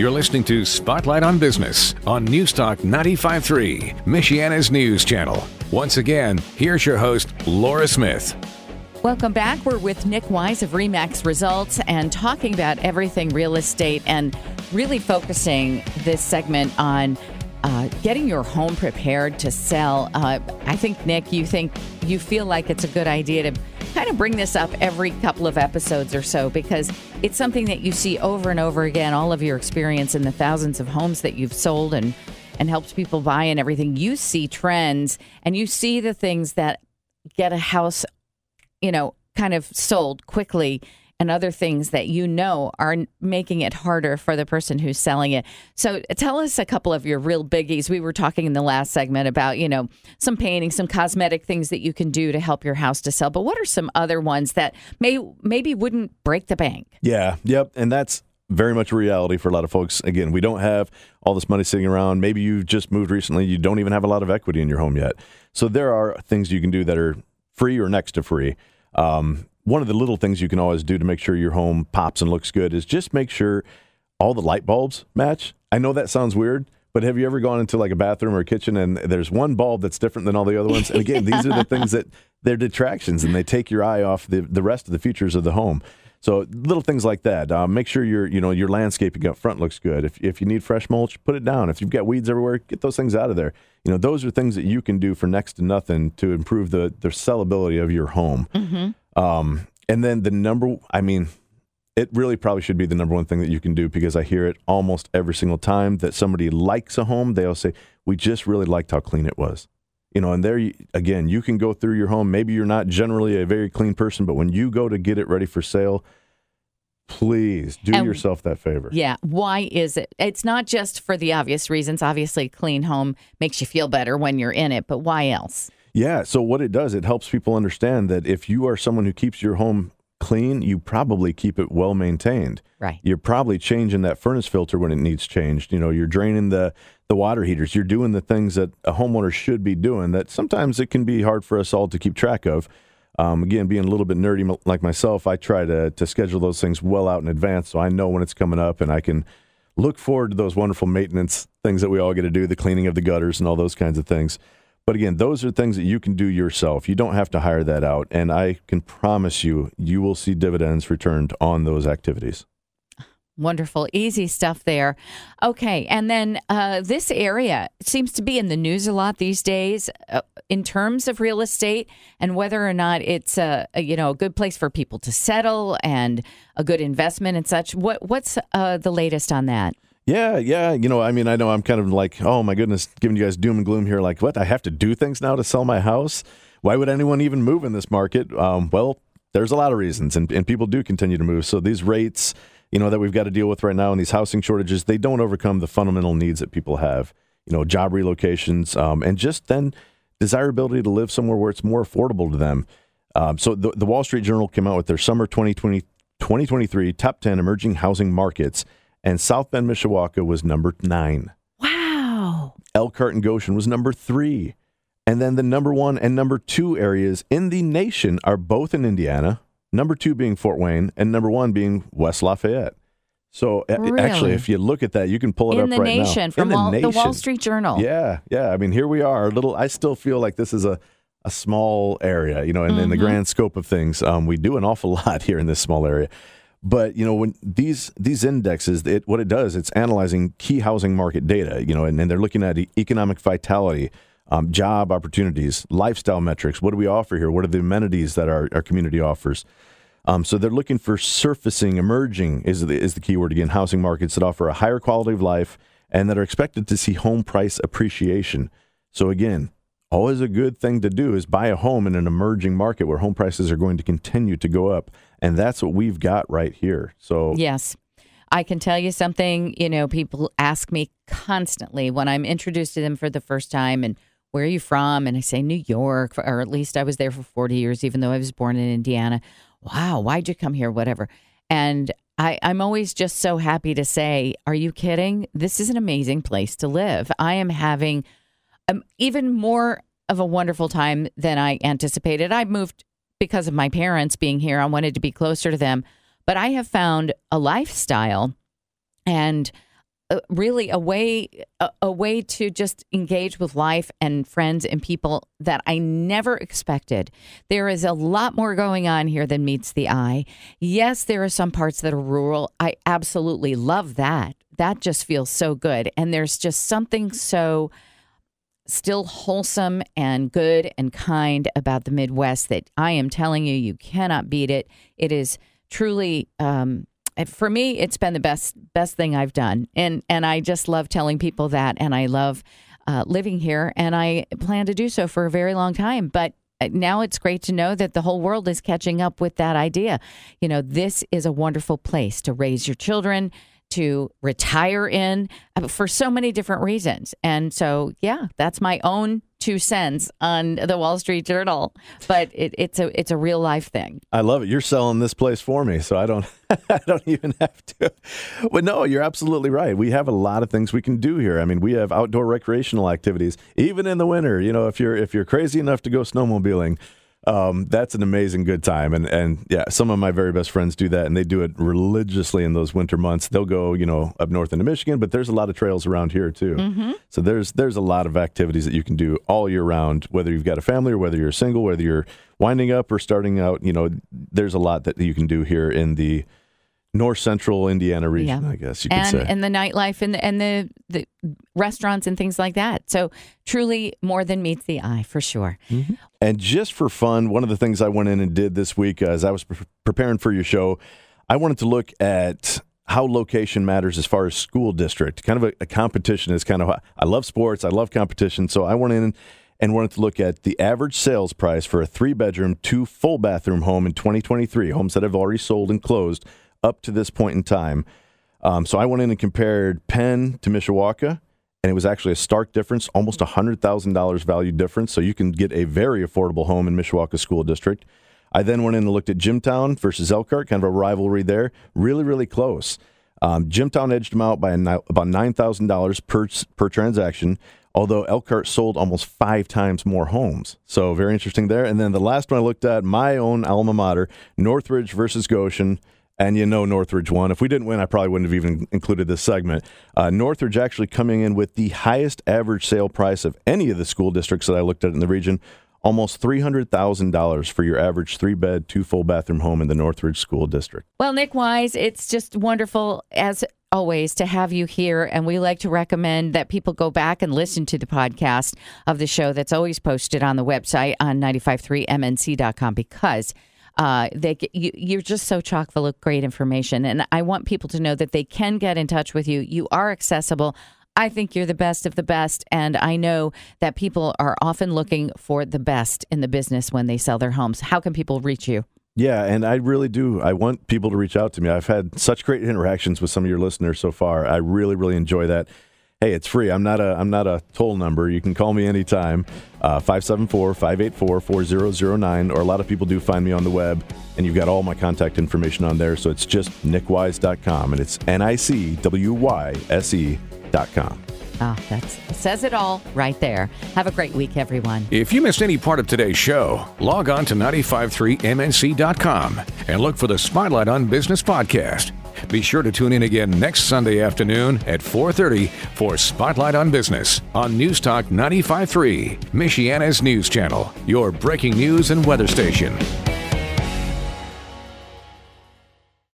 You're listening to Spotlight on Business on Newstalk 95.3, Michiana's news channel. Once again, here's your host, Laura Smith. Welcome back. We're with Nick Wise of Remax Results and talking about everything real estate and really focusing this segment on getting your home prepared to sell. I think, Nick, you feel like it's a good idea to kind of bring this up every couple of episodes or so because it's something that you see over and over again, all of your experience in the thousands of homes that you've sold and helped people buy and everything. You see trends and you see the things that get a house kind of sold quickly and other things that are making it harder for the person who's selling it. So tell us a couple of your real biggies. We were talking in the last segment about, some painting, some cosmetic things that you can do to help your house to sell. But what are some other ones that maybe wouldn't break the bank? Yeah. Yep. And that's very much a reality for a lot of folks. Again, we don't have all this money sitting around. Maybe you've just moved recently. You don't even have a lot of equity in your home yet. So there are things you can do that are free or next to free. One of the little things you can always do to make sure your home pops and looks good is just make sure all the light bulbs match. I know that sounds weird, but have you ever gone into like a bathroom or a kitchen and there's one bulb that's different than all the other ones? And again, these are the things that they're detractions and they take your eye off the rest of the features of the home. So little things like that. Make sure your landscaping up front looks good. If you need fresh mulch, put it down. If you've got weeds everywhere, get those things out of there. Those are things that you can do for next to nothing to improve the sellability of your home. Mm-hmm. And then it really probably should be the number one thing that you can do because I hear it almost every single time that somebody likes a home. They'll say, we just really liked how clean it was. And there, again, you can go through your home. Maybe you're not generally a very clean person, but when you go to get it ready for sale, please do yourself that favor. Yeah. Why is it? It's not just for the obvious reasons. Obviously, a clean home makes you feel better when you're in it, but why else? Yeah. So what it does, it helps people understand that if you are someone who keeps your home clean, you probably keep it well maintained. Right. You're probably changing that furnace filter when it needs changed. You're draining the water heaters. You're doing the things that a homeowner should be doing that sometimes it can be hard for us all to keep track of. Again, being a little bit nerdy like myself, I try to schedule those things well out in advance so I know when it's coming up and I can look forward to those wonderful maintenance things that we all get to do, the cleaning of the gutters and all those kinds of things. But again, those are things that you can do yourself. You don't have to hire that out. And I can promise you, you will see dividends returned on those activities. Wonderful. Easy stuff there. Okay. And then this area seems to be in the news a lot these days in terms of real estate and whether or not it's a good place for people to settle and a good investment and such. What's the latest on that? Yeah. I know I'm kind of like, oh my goodness, giving you guys doom and gloom here. Like, what? I have to do things now to sell my house? Why would anyone even move in this market? Well, there's a lot of reasons, and people do continue to move. So these rates, that we've got to deal with right now and these housing shortages, they don't overcome the fundamental needs that people have. Job relocations, and just then desirability to live somewhere where it's more affordable to them. So the Wall Street Journal came out with their summer 2023 top 10 emerging housing markets. And South Bend, Mishawaka was number 9. Wow. Elkhart and Goshen was number 3. And then the number 1 and number 2 areas in the nation are both in Indiana, number 2 being Fort Wayne and number 1 being West Lafayette. So really? Actually, if you look at that, you can pull it up right now. In the nation, from the Wall Street Journal. Yeah. I mean, here we are. I still feel like this is a small area, and in the grand scope of things, we do an awful lot here in this small area. But, when these indexes, what it does, it's analyzing key housing market data, and they're looking at economic vitality, job opportunities, lifestyle metrics. What do we offer here? What are the amenities that our community offers? So they're looking for surfacing, emerging is the key word again, housing markets that offer a higher quality of life and that are expected to see home price appreciation. So again, always a good thing to do is buy a home in an emerging market where home prices are going to continue to go up. And that's what we've got right here. So yes, I can tell you something, people ask me constantly when I'm introduced to them for the first time and where are you from? And I say New York, or at least I was there for 40 years, even though I was born in Indiana. Wow, why'd you come here? Whatever. And I'm always just so happy to say, are you kidding? This is an amazing place to live. I am having even more of a wonderful time than I anticipated. I moved because of my parents being here. I wanted to be closer to them, but I have found a lifestyle and really a way to just engage with life and friends and people that I never expected. There is a lot more going on here than meets the eye. Yes, there are some parts that are rural. I absolutely love that. That just feels so good. And there's just something so still wholesome and good and kind about the Midwest that I am telling you, you cannot beat it. It is truly, for me, it's been the best thing I've done. And I just love telling people that. And I love living here. And I plan to do so for a very long time. But now it's great to know that the whole world is catching up with that idea. You know, this is a wonderful place to raise your children, to retire in, for so many different reasons. And so, yeah, that's my own 2 cents on the Wall Street Journal, but it's a real life thing. I love it. You're selling this place for me, so I don't even have to. But no, you're absolutely right. We have a lot of things we can do here. I mean, we have outdoor recreational activities, even in the winter. You know, if you're crazy enough to go snowmobiling, that's an amazing good time. And yeah, some of my very best friends do that, and they do it religiously in those winter months. They'll go, you know, up north into Michigan, but there's a lot of trails around here too. Mm-hmm. So there's a lot of activities that you can do all year round, whether you've got a family or whether you're single, whether you're winding up or starting out. You know, there's a lot that you can do here in the north central Indiana region, yeah. I guess you could say. And the nightlife and the restaurants and things like that. So truly more than meets the eye, for sure. Mm-hmm. And just for fun, one of the things I went in and did this week as I was preparing for your show, I wanted to look at how location matters as far as school district. Kind of a competition is kind of, I love sports, I love competition. So I went in and wanted to look at the average sales price for a 3-bedroom, 2 full-bathroom home in 2023, homes that have already sold and closed up to this point in time. So I went in and compared Penn to Mishawaka, and it was actually a stark difference, almost $100,000 value difference. So you can get a very affordable home in Mishawaka School District. I then went in and looked at Jimtown versus Elkhart, kind of a rivalry there. Really, really close. Jimtown edged them out by about $9,000 per transaction, although Elkhart sold almost 5 times more homes. So very interesting there. And then the last one I looked at, my own alma mater, Northridge versus Goshen. And you know Northridge won. If we didn't win, I probably wouldn't have even included this segment. Northridge actually coming in with the highest average sale price of any of the school districts that I looked at in the region. Almost $300,000 for your average 3-bed, 2 full-bathroom home in the Northridge School District. Well, Nick Wise, it's just wonderful, as always, to have you here. And we like to recommend that people go back and listen to the podcast of the show that's always posted on the website on 953mnc.com because... you're just so chock full of great information. And I want people to know that they can get in touch with you. You are accessible. I think you're the best of the best. And I know that people are often looking for the best in the business when they sell their homes. How can people reach you? Yeah, and I really do. I want people to reach out to me. I've had such great interactions with some of your listeners so far. I really, really enjoy that. Hey, it's free. I'm not a toll number. You can call me anytime, 574-584-4009, or a lot of people do find me on the web, and you've got all my contact information on there. So it's just nickwise.com, and it's nickwise.com. Oh, that says it all right there. Have a great week, everyone. If you missed any part of today's show, log on to 953mnc.com and look for the Spotlight on Business podcast. Be sure to tune in again next Sunday afternoon at 4:30 for Spotlight on Business on Newstalk 95.3, Michiana's news channel, your breaking news and weather station.